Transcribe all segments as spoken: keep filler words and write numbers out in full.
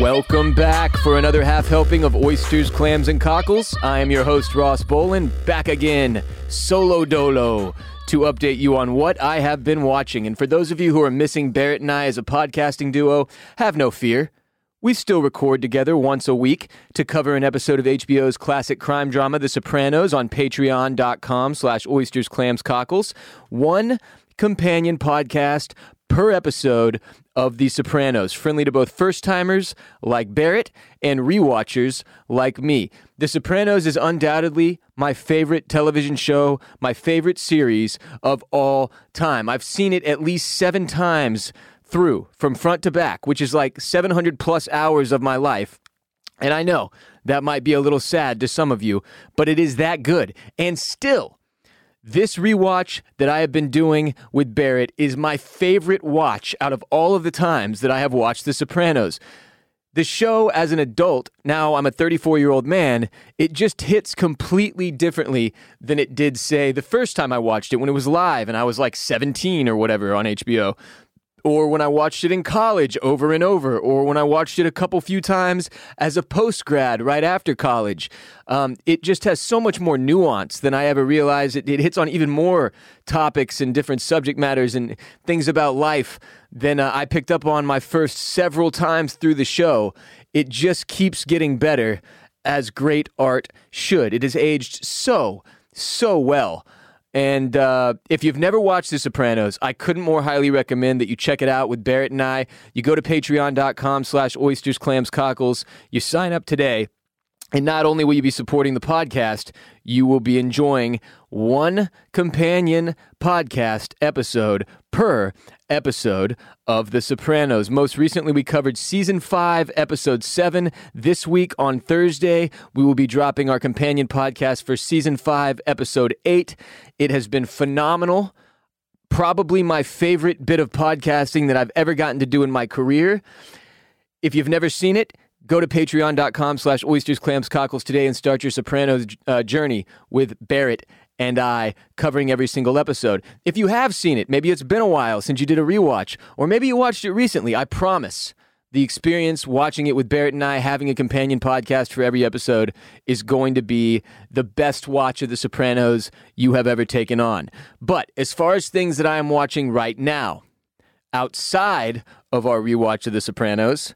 Welcome back for another half helping of oysters, clams, and cockles. I am your host, Ross Bolen, back again, solo dolo, to update you on what I have been watching. And for those of you who are missing Barrett and I as a podcasting duo, have no fear. We still record together once a week to cover an episode of H B O's classic crime drama, The Sopranos, on Patreon.com slash OystersClamsCockles. One companion podcast per episode of The Sopranos, friendly to both first-timers like Barrett and rewatchers like me. The Sopranos is undoubtedly my favorite television show, my favorite series of all time. I've seen it at least seven times through, from front to back, which is like seven hundred plus hours of my life. And I know that might be a little sad to some of you, but it is that good. And still, this rewatch that I have been doing with Barrett is my favorite watch out of all of the times that I have watched The Sopranos. The show as an adult, now I'm a thirty-four-year-old man, it just hits completely differently than it did, say, the first time I watched it when it was live and I was like seventeen or whatever on H B O. Or when I watched it in college over and over, or when I watched it a couple few times as a post-grad right after college. Um, it just has so much more nuance than I ever realized. It, it hits on even more topics and different subject matters and things about life than uh, I picked up on my first several times through the show. It just keeps getting better, as great art should. It has aged so, so well. And uh, if you've never watched The Sopranos, I couldn't more highly recommend that you check it out with Barrett and I. You go to Patreon.com slash Oysters, Clams, Cockles. You sign up today, and not only will you be supporting the podcast, you will be enjoying one companion podcast episode per episode of The Sopranos. Most recently, we covered Season five, Episode seven. This week on Thursday, we will be dropping our companion podcast for Season five, Episode eight. It has been phenomenal. Probably my favorite bit of podcasting that I've ever gotten to do in my career. If you've never seen it, go to Patreon.com slash Oysters, Clams, Cockles today and start your Sopranos uh, journey with Barrett and I covering every single episode. If you have seen it, maybe it's been a while since you did a rewatch, or maybe you watched it recently, I promise the experience watching it with Barrett and I, having a companion podcast for every episode, is going to be the best watch of The Sopranos you have ever taken on. But as far as things that I am watching right now, outside of our rewatch of The Sopranos,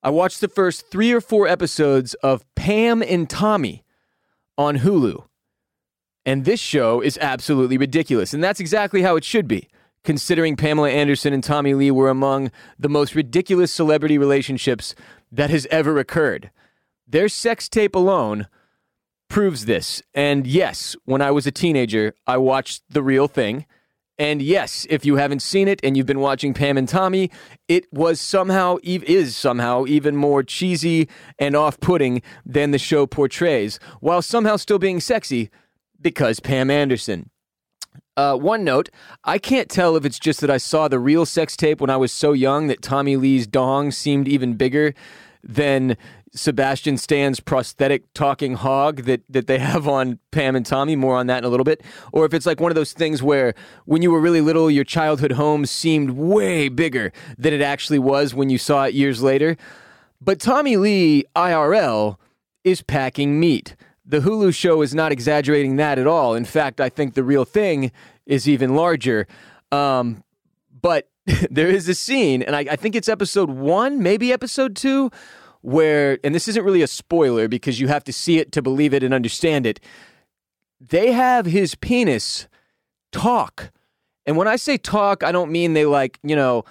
I watched the first three or four episodes of Pam and Tommy on Hulu. And this show is absolutely ridiculous. And that's exactly how it should be, considering Pamela Anderson and Tommy Lee were among the most ridiculous celebrity relationships that has ever occurred. Their sex tape alone proves this. And yes, when I was a teenager, I watched The Real Thing. And yes, if you haven't seen it and you've been watching Pam and Tommy, it was somehow, is somehow even more cheesy and off-putting than the show portrays, while somehow still being sexy, because Pam Anderson. Uh, one note, I can't tell if it's just that I saw the real sex tape when I was so young that Tommy Lee's dong seemed even bigger than Sebastian Stan's prosthetic talking hog that, that they have on Pam and Tommy. More on that in a little bit. Or if it's like one of those things where when you were really little, your childhood home seemed way bigger than it actually was when you saw it years later. But Tommy Lee, I R L, is packing meat. The Hulu show is not exaggerating that at all. In fact, I think The Real Thing is even larger. Um, but there is a scene, and I, I think it's episode one, maybe episode two, where, and this isn't really a spoiler because you have to see it to believe it and understand it, they have his penis talk. And when I say talk, I don't mean they, like, you know,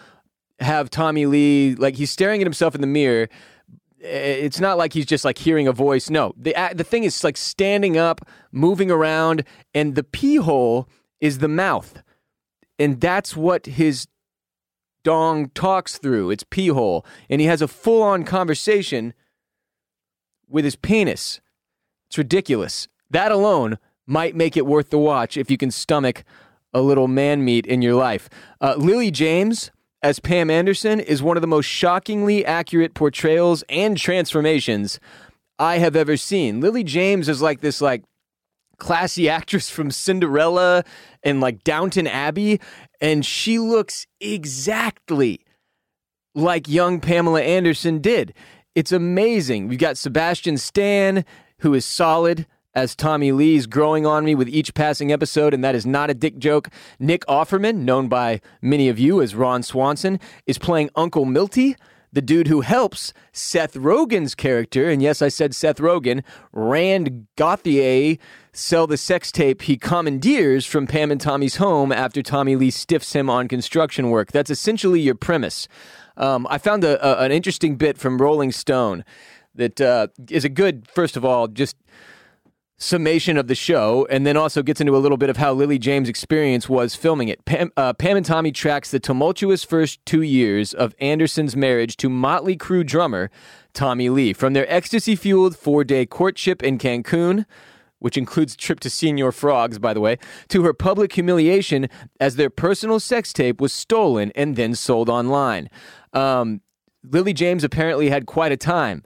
have Tommy Lee, like, he's staring at himself in the mirror. It's not like he's just like hearing a voice. No, the the thing is like standing up, moving around, and the pee hole is the mouth. And that's what his dong talks through its pee hole, and he has a full-on conversation with his penis. It's ridiculous. That alone might make it worth the watch if you can stomach a little man meat in your life. Uh, Lily James as Pam Anderson is one of the most shockingly accurate portrayals and transformations I have ever seen. Lily James is like this, like, classy actress from Cinderella and, like, Downton Abbey, and she looks exactly like young Pamela Anderson did. It's amazing. We've got Sebastian Stan, who is solid as Tommy Lee's growing on me with each passing episode, and that is not a dick joke. Nick Offerman, known by many of you as Ron Swanson, is playing Uncle Milty, the dude who helps Seth Rogen's character, and yes, I said Seth Rogen, Rand Gauthier, sell the sex tape he commandeers from Pam and Tommy's home after Tommy Lee stiffs him on construction work. That's essentially your premise. Um, I found a, a, an interesting bit from Rolling Stone that uh, is a good, first of all, just summation of the show, and then also gets into a little bit of how Lily James' experience was filming it. Pam, uh, Pam and Tommy tracks the tumultuous first two years of Anderson's marriage to Motley Crue drummer Tommy Lee. From their ecstasy-fueled four-day courtship in Cancun, which includes a trip to Senior Frogs, by the way, to her public humiliation as their personal sex tape was stolen and then sold online. Um, Lily James apparently had quite a time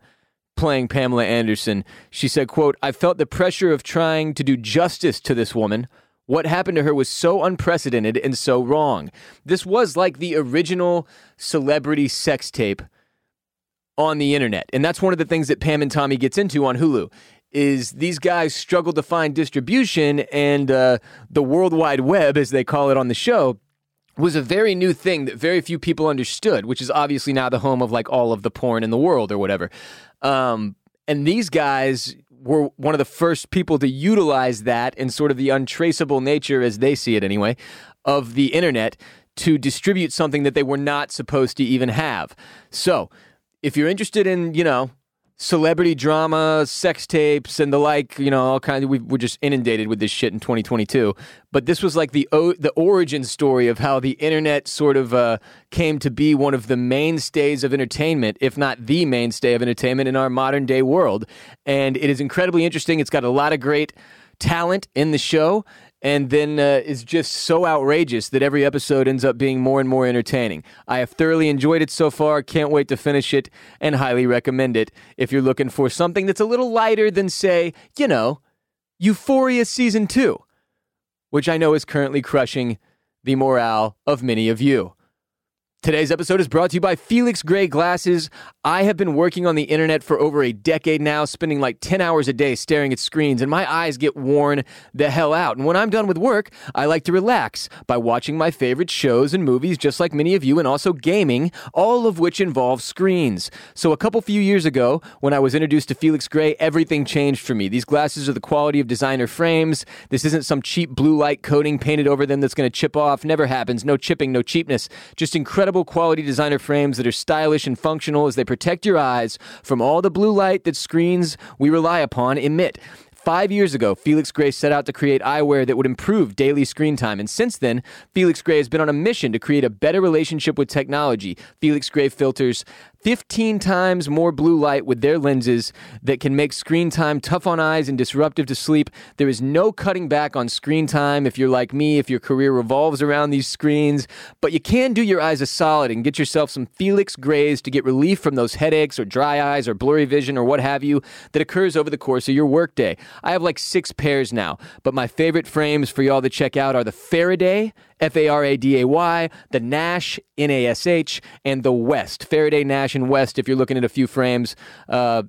playing Pamela Anderson. She said, quote, "I felt the pressure of trying to do justice to this woman. What happened to her was so unprecedented and so wrong." This was like the original celebrity sex tape on the internet. And that's one of the things that Pam and Tommy gets into on Hulu, is these guys struggled to find distribution, and uh, the World Wide Web, as they call it on the show, was a very new thing that very few people understood, which is obviously now the home of, like, all of the porn in the world or whatever. Um, and these guys were one of the first people to utilize that and sort of the untraceable nature, as they see it anyway, of the internet to distribute something that they were not supposed to even have. So if you're interested in, you know, celebrity drama, sex tapes, and the like, you know, all kinds of, we, we're just inundated with this shit in twenty twenty-two. But this was like the o- the origin story of how the internet sort of uh, came to be one of the mainstays of entertainment, if not the mainstay of entertainment in our modern day world. And it is incredibly interesting. It's got a lot of great talent in the show, and then uh, is just so outrageous that every episode ends up being more and more entertaining. I have thoroughly enjoyed it so far, can't wait to finish it, and highly recommend it if you're looking for something that's a little lighter than, say, you know, Euphoria Season two, which I know is currently crushing the morale of many of you. Today's episode is brought to you by Felix Gray Glasses. I have been working on the internet for over a decade now, spending like ten hours a day staring at screens, and my eyes get worn the hell out. And when I'm done with work, I like to relax by watching my favorite shows and movies, just like many of you, and also gaming, all of which involve screens. So a couple few years ago, when I was introduced to Felix Gray, everything changed for me. These glasses are the quality of designer frames. This isn't some cheap blue light coating painted over them that's going to chip off. Never happens. No chipping, no cheapness. Just incredible quality designer frames that are stylish and functional as they protect your eyes from all the blue light that screens we rely upon emit. Five years ago, Felix Gray set out to create eyewear that would improve daily screen time. And since then, Felix Gray has been on a mission to create a better relationship with technology. Felix Gray filters fifteen times more blue light with their lenses that can make screen time tough on eyes and disruptive to sleep. There is no cutting back on screen time if you're like me, if your career revolves around these screens. But you can do your eyes a solid and get yourself some Felix Grays to get relief from those headaches or dry eyes or blurry vision or what have you that occurs over the course of your workday. I have like six pairs now, but my favorite frames for y'all to check out are the Faraday, F A R A D A Y, the Nash, N A S H, and the West. Faraday, Nash, and West if you're looking at a few frames uh,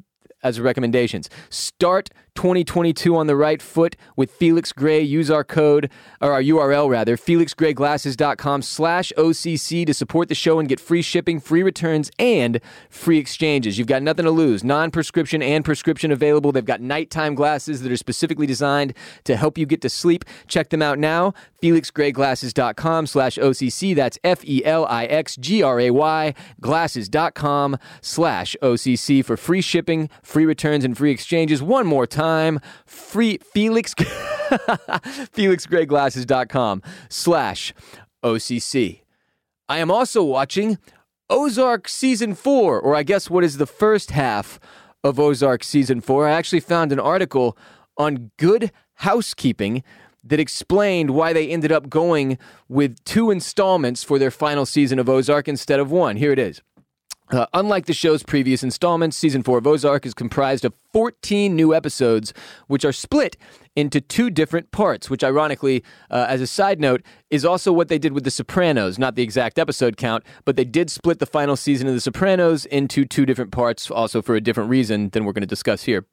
as recommendations. Start twenty twenty-two on the right foot with Felix Gray. Use our code, or our U R L rather, felix gray glasses dot com slash O C C to support the show and get free shipping, free returns, and free exchanges. You've got nothing to lose. Non-prescription and prescription available. They've got nighttime glasses that are specifically designed to help you get to sleep. Check them out now, felix gray glasses dot com slash O C C. That's F E L I X G R A Y glasses dot com slash O C C for free shipping, free returns, and free exchanges. One more time. Time free Felix felix gray glasses dot com slash O C C. I am also watching Ozark Season four, or I guess what is the first half of Ozark Season four. I actually found an article on Good Housekeeping that explained why they ended up going with two installments for their final season of Ozark instead of one. Here it is. Uh, unlike the show's previous installments, Season four of Ozark is comprised of fourteen new episodes, which are split into two different parts, which ironically, uh, as a side note, is also what they did with The Sopranos. Not the exact episode count, but they did split the final season of The Sopranos into two different parts, also for a different reason than we're going to discuss here.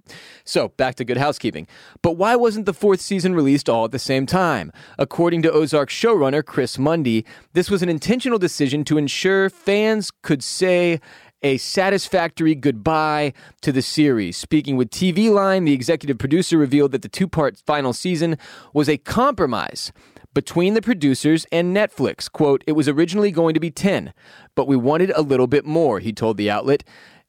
So, back to Good Housekeeping. But why wasn't the fourth season released all at the same time? According to Ozark showrunner Chris Mundy, this was an intentional decision to ensure fans could say a satisfactory goodbye to the series. Speaking with T V Line, the executive producer revealed that the two-part final season was a compromise between the producers and Netflix. Quote, "It was originally going to be ten, but we wanted a little bit more," he told the outlet.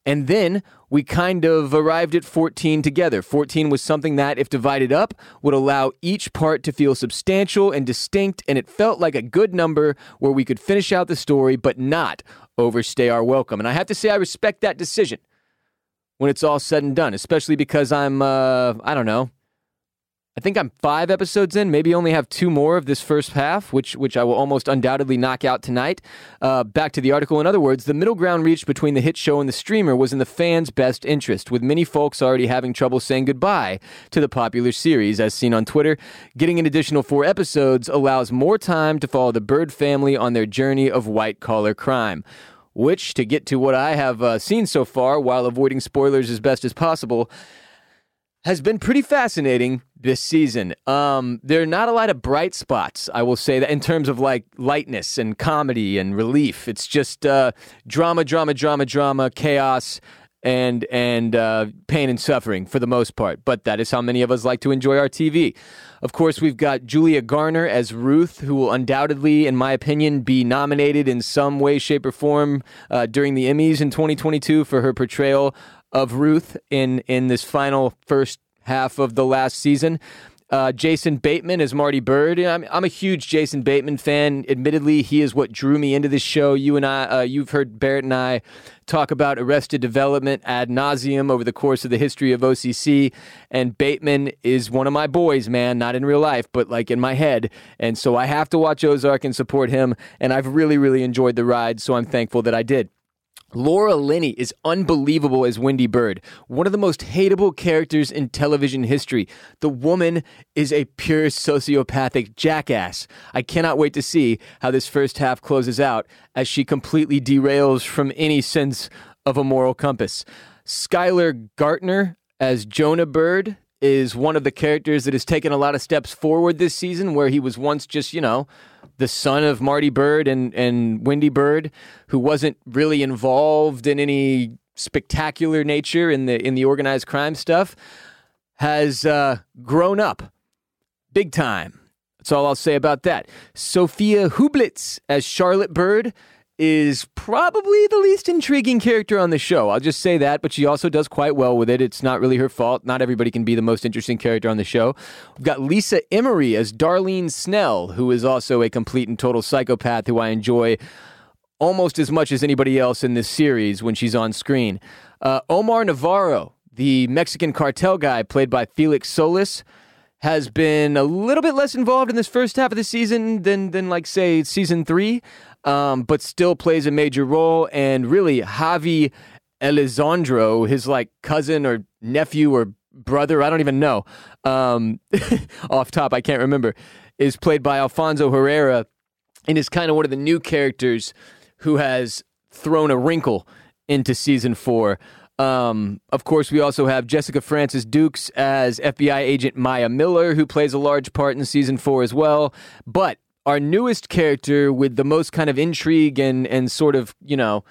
And then we kind of arrived at fourteen together. fourteen was something that, if divided up, would allow each part to feel substantial and distinct, and it felt like a good number where we could finish out the story but not overstay our welcome. And I have to say I respect that decision when it's all said and done, especially because I'm, uh, I don't know, I think I'm five episodes in, maybe only have two more of this first half, which which I will almost undoubtedly knock out tonight. Uh, back to the article. In other words, the middle ground reached between the hit show and the streamer was in the fans' best interest, with many folks already having trouble saying goodbye to the popular series. As seen on Twitter, getting an additional four episodes allows more time to follow the Bird family on their journey of white-collar crime. Which, to get to what I have uh, seen so far, while avoiding spoilers as best as possible, has been pretty fascinating this season. Um, there are not a lot of bright spots, I will say, that in terms of like lightness and comedy and relief. It's just uh, drama, drama, drama, drama, chaos, and and uh, pain and suffering for the most part. But that is how many of us like to enjoy our T V. Of course, we've got Julia Garner as Ruth, who will undoubtedly, in my opinion, be nominated in some way, shape, or form uh, during the Emmys in twenty twenty-two for her portrayal of Ruth in, in this final first half of the last season. Uh, Jason Bateman as Marty Bird. I'm, I'm a huge Jason Bateman fan. Admittedly, he is what drew me into this show. You and I, uh, you've heard Barrett and I talk about Arrested Development ad nauseum over the course of the history of O C C, and Bateman is one of my boys, man, not in real life, but like in my head, and so I have to watch Ozark and support him, and I've really, really enjoyed the ride, so I'm thankful that I did. Laura Linney is unbelievable as Wendy Bird, one of the most hateable characters in television history. The woman is a pure sociopathic jackass. I cannot wait to see how this first half closes out as she completely derails from any sense of a moral compass. Skylar Gartner as Jonah Bird is one of the characters that has taken a lot of steps forward this season, where he was once just, you know, the son of Marty Bird and, and Wendy Bird, who wasn't really involved in any spectacular nature in the in the organized crime stuff, has uh, grown up big time. That's all I'll say about that. Sophia Hublitz as Charlotte Bird is probably the least intriguing character on the show. I'll just say that, but she also does quite well with it. It's not really her fault. Not everybody can be the most interesting character on the show. We've got Lisa Emery as Darlene Snell, who is also a complete and total psychopath who I enjoy almost as much as anybody else in this series when she's on screen. Uh, Omar Navarro, the Mexican cartel guy played by Felix Solis, has been a little bit less involved in this first half of the season than, than like, say, season three, um, but still plays a major role. And really, Javi Elizondo, his, like, cousin or nephew or brother, I don't even know, um, off top, I can't remember, is played by Alfonso Herrera and is kind of one of the new characters who has thrown a wrinkle into season four. Um, of course, we also have Jessica Francis Dukes as F B I agent Maya Miller, who plays a large part in season four as well. But our newest character with the most kind of intrigue and, and sort of, you know,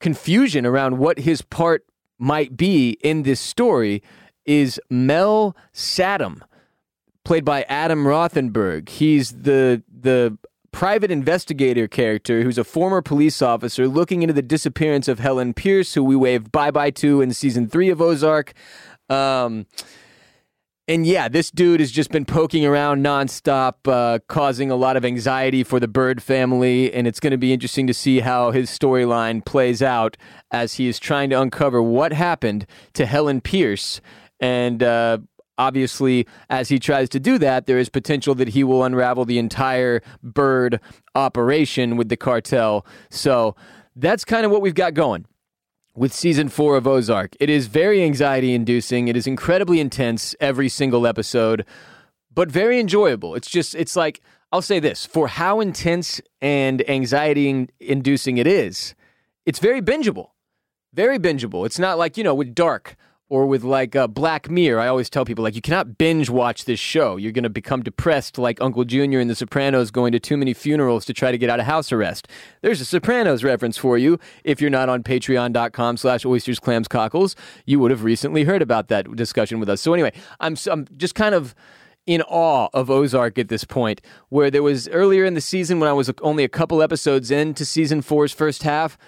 confusion around what his part might be in this story is Mel Saddam, played by Adam Rothenberg. He's the the... private investigator character who's a former police officer looking into the disappearance of Helen Pierce, who we waved bye-bye to in season three of Ozark. Um, And yeah, this dude has just been poking around nonstop, uh, causing a lot of anxiety for the Bird family, and it's going to be interesting to see how his storyline plays out as he is trying to uncover what happened to Helen Pierce. And uh, obviously, as he tries to do that, there is potential that he will unravel the entire Bird operation with the cartel. So that's kind of what we've got going with season four of Ozark. It is very anxiety-inducing. It is incredibly intense every single episode, but very enjoyable. It's just, it's like, I'll say this, for how intense and anxiety-inducing it is, it's very bingeable. Very bingeable. It's not like, you know, with Dark or with like uh, Black Mirror. I always tell people, like, you cannot binge watch this show. You're going to become depressed like Uncle Junior in The Sopranos going to too many funerals to try to get out of house arrest. There's a Sopranos reference for you. If you're not on Patreon.com slash Oysters, Clams, Cockles, you would have recently heard about that discussion with us. So anyway, I'm, I'm just kind of in awe of Ozark at this point, where there was earlier in the season when I was only a couple episodes into season four's first half,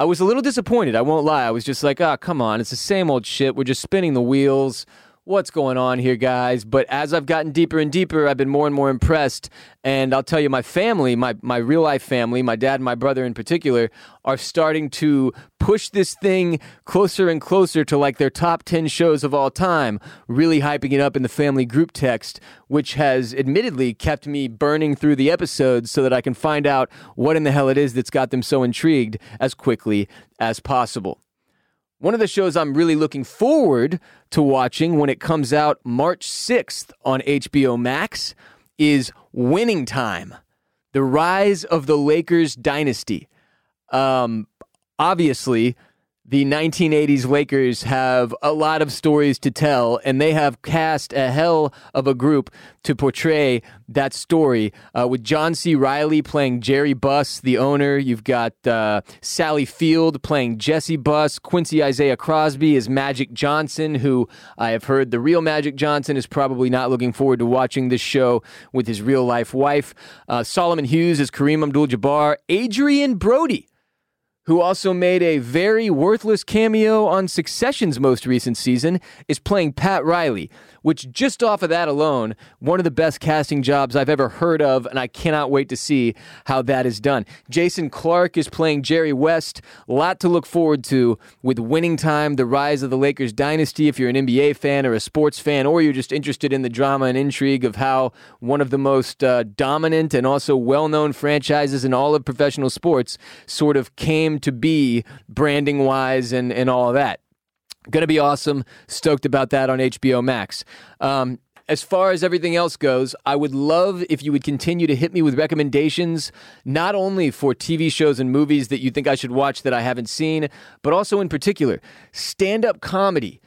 I was a little disappointed, I won't lie. I was just like, ah, oh, come on, it's the same old shit. We're just spinning the wheels. What's going on here, guys? But as I've gotten deeper and deeper, I've been more and more impressed. And I'll tell you, my family, my, my real-life family, my dad and my brother in particular, are starting to push this thing closer and closer to like their top ten shows of all time, really hyping it up in the family group text, which has admittedly kept me burning through the episodes so that I can find out what in the hell it is that's got them so intrigued as quickly as possible. One of the shows I'm really looking forward to watching when it comes out March sixth on H B O Max is Winning Time: The Rise of the Lakers Dynasty. Um... Obviously, the nineteen eighties Lakers have a lot of stories to tell, and they have cast a hell of a group to portray that story. Uh, with John C. Reilly playing Jerry Buss, the owner. You've got uh, Sally Field playing Jesse Buss. Quincy Isaiah Crosby is Magic Johnson, who I have heard the real Magic Johnson is probably not looking forward to watching this show with his real-life wife. Uh, Solomon Hughes is Kareem Abdul-Jabbar. Adrian Brody, who also made a very worthless cameo on Succession's most recent season, is playing Pat Riley, which just off of that alone, one of the best casting jobs I've ever heard of, and I cannot wait to see how that is done. Jason Clark is playing Jerry West. A lot to look forward to with Winning Time: The Rise of the Lakers Dynasty. If you're an N B A fan or a sports fan, or you're just interested in the drama and intrigue of how one of the most uh, dominant and also well-known franchises in all of professional sports sort of came to be branding wise and, and all of that. Gonna be awesome. Stoked about that on H B O Max. Um, as far as everything else goes, I would love if you would continue to hit me with recommendations, not only for T V shows and movies that you think I should watch that I haven't seen, but also in particular, stand-up comedy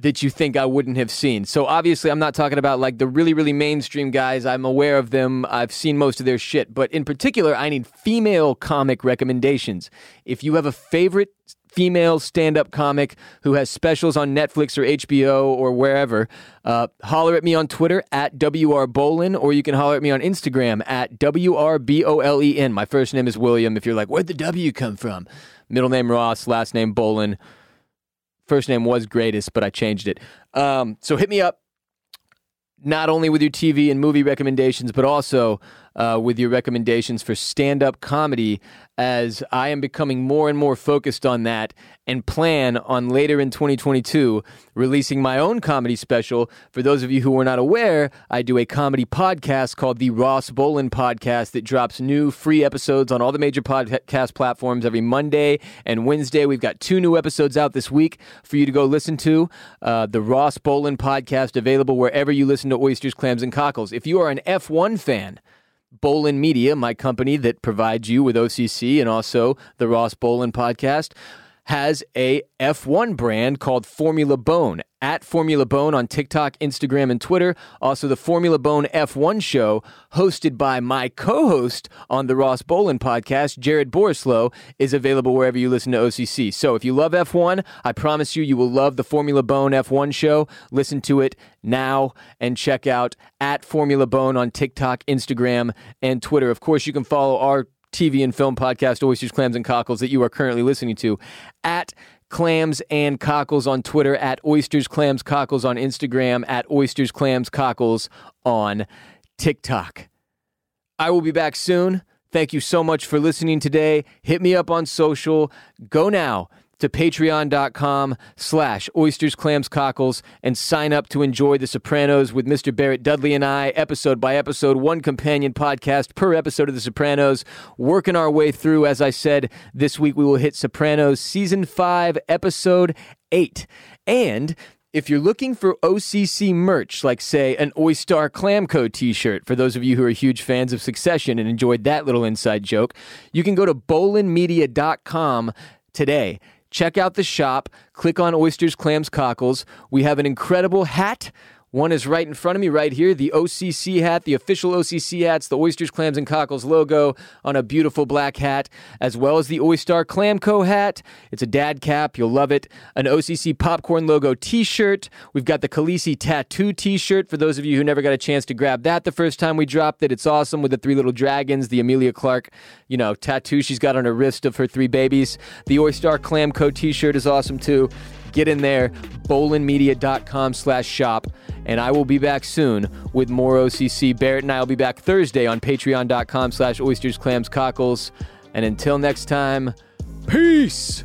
that you think I wouldn't have seen. So obviously I'm not talking about like the really, really mainstream guys. I'm aware of them. I've seen most of their shit. But in particular, I need female comic recommendations. If you have a favorite female stand-up comic who has specials on Netflix or H B O or wherever, uh, holler at me on Twitter at W R Bolen, or you can holler at me on Instagram at W R B O L E N. My first name is William. If you're like, where'd the W come from? Middle name Ross, last name Bolen. First name was Greatest, but I changed it. Um, so hit me up, not only with your T V and movie recommendations, but also uh, with your recommendations for stand-up comedy, as I am becoming more and more focused on that and plan on later in twenty twenty-two releasing my own comedy special. For those of you who are not aware, I do a comedy podcast called The Ross Bolen Podcast that drops new free episodes on all the major podcast platforms every Monday and Wednesday. We've got two new episodes out this week for you to go listen to. Uh, the Ross Bolen Podcast, available wherever you listen to Oysters, Clams, and Cockles. If you are an F one fan, Bolen Media, my company that provides you with O C C and also the Ross Bolen Podcast, has a F one brand called Formula Bone, at Formula Bone on TikTok, Instagram, and Twitter. Also, the Formula Bone F one show, hosted by my co-host on the Ross Bolen Podcast, Jared Borislow, is available wherever you listen to O C C. So if you love F one, I promise you, you will love the Formula Bone F one show. Listen to it now and check out at Formula Bone on TikTok, Instagram, and Twitter. Of course, you can follow our T V and film podcast, Oysters, Clams, and Cockles, that you are currently listening to at Clams and Cockles on Twitter, at OystersClamsCockles on Instagram, at OystersClamsCockles on TikTok. I will be back soon. Thank you so much for listening today. Hit me up on social. Go now to patreon.com slash oystersclamscockles and sign up to enjoy The Sopranos with Mister Barrett Dudley and I, episode by episode, one companion podcast per episode of The Sopranos, working our way through. As I said, this week we will hit Sopranos Season five, Episode eight. And if you're looking for O C C merch, like, say, an Oystar Clamco t-shirt, for those of you who are huge fans of Succession and enjoyed that little inside joke, you can go to bolen media dot com today. Check out the shop. Click on Oysters, Clams, Cockles. We have an incredible hat. One is right in front of me right here, the O C C hat, the official O C C hats, the Oysters, Clams, and Cockles logo on a beautiful black hat, as well as the Oystar Clamco hat. It's a dad cap. You'll love it. An O C C popcorn logo t-shirt. We've got the Khaleesi tattoo t-shirt. For those of you who never got a chance to grab that the first time we dropped it, it's awesome, with the three little dragons, the Emilia Clarke, you know, tattoo she's got on her wrist of her three babies. The Oystar Clamco t-shirt is awesome, too. Get in there, bolen media dot com slash shop, and I will be back soon with more O C C. Barrett and I will be back Thursday on patreon.com slash oysters, clams, cockles. And until next time, peace!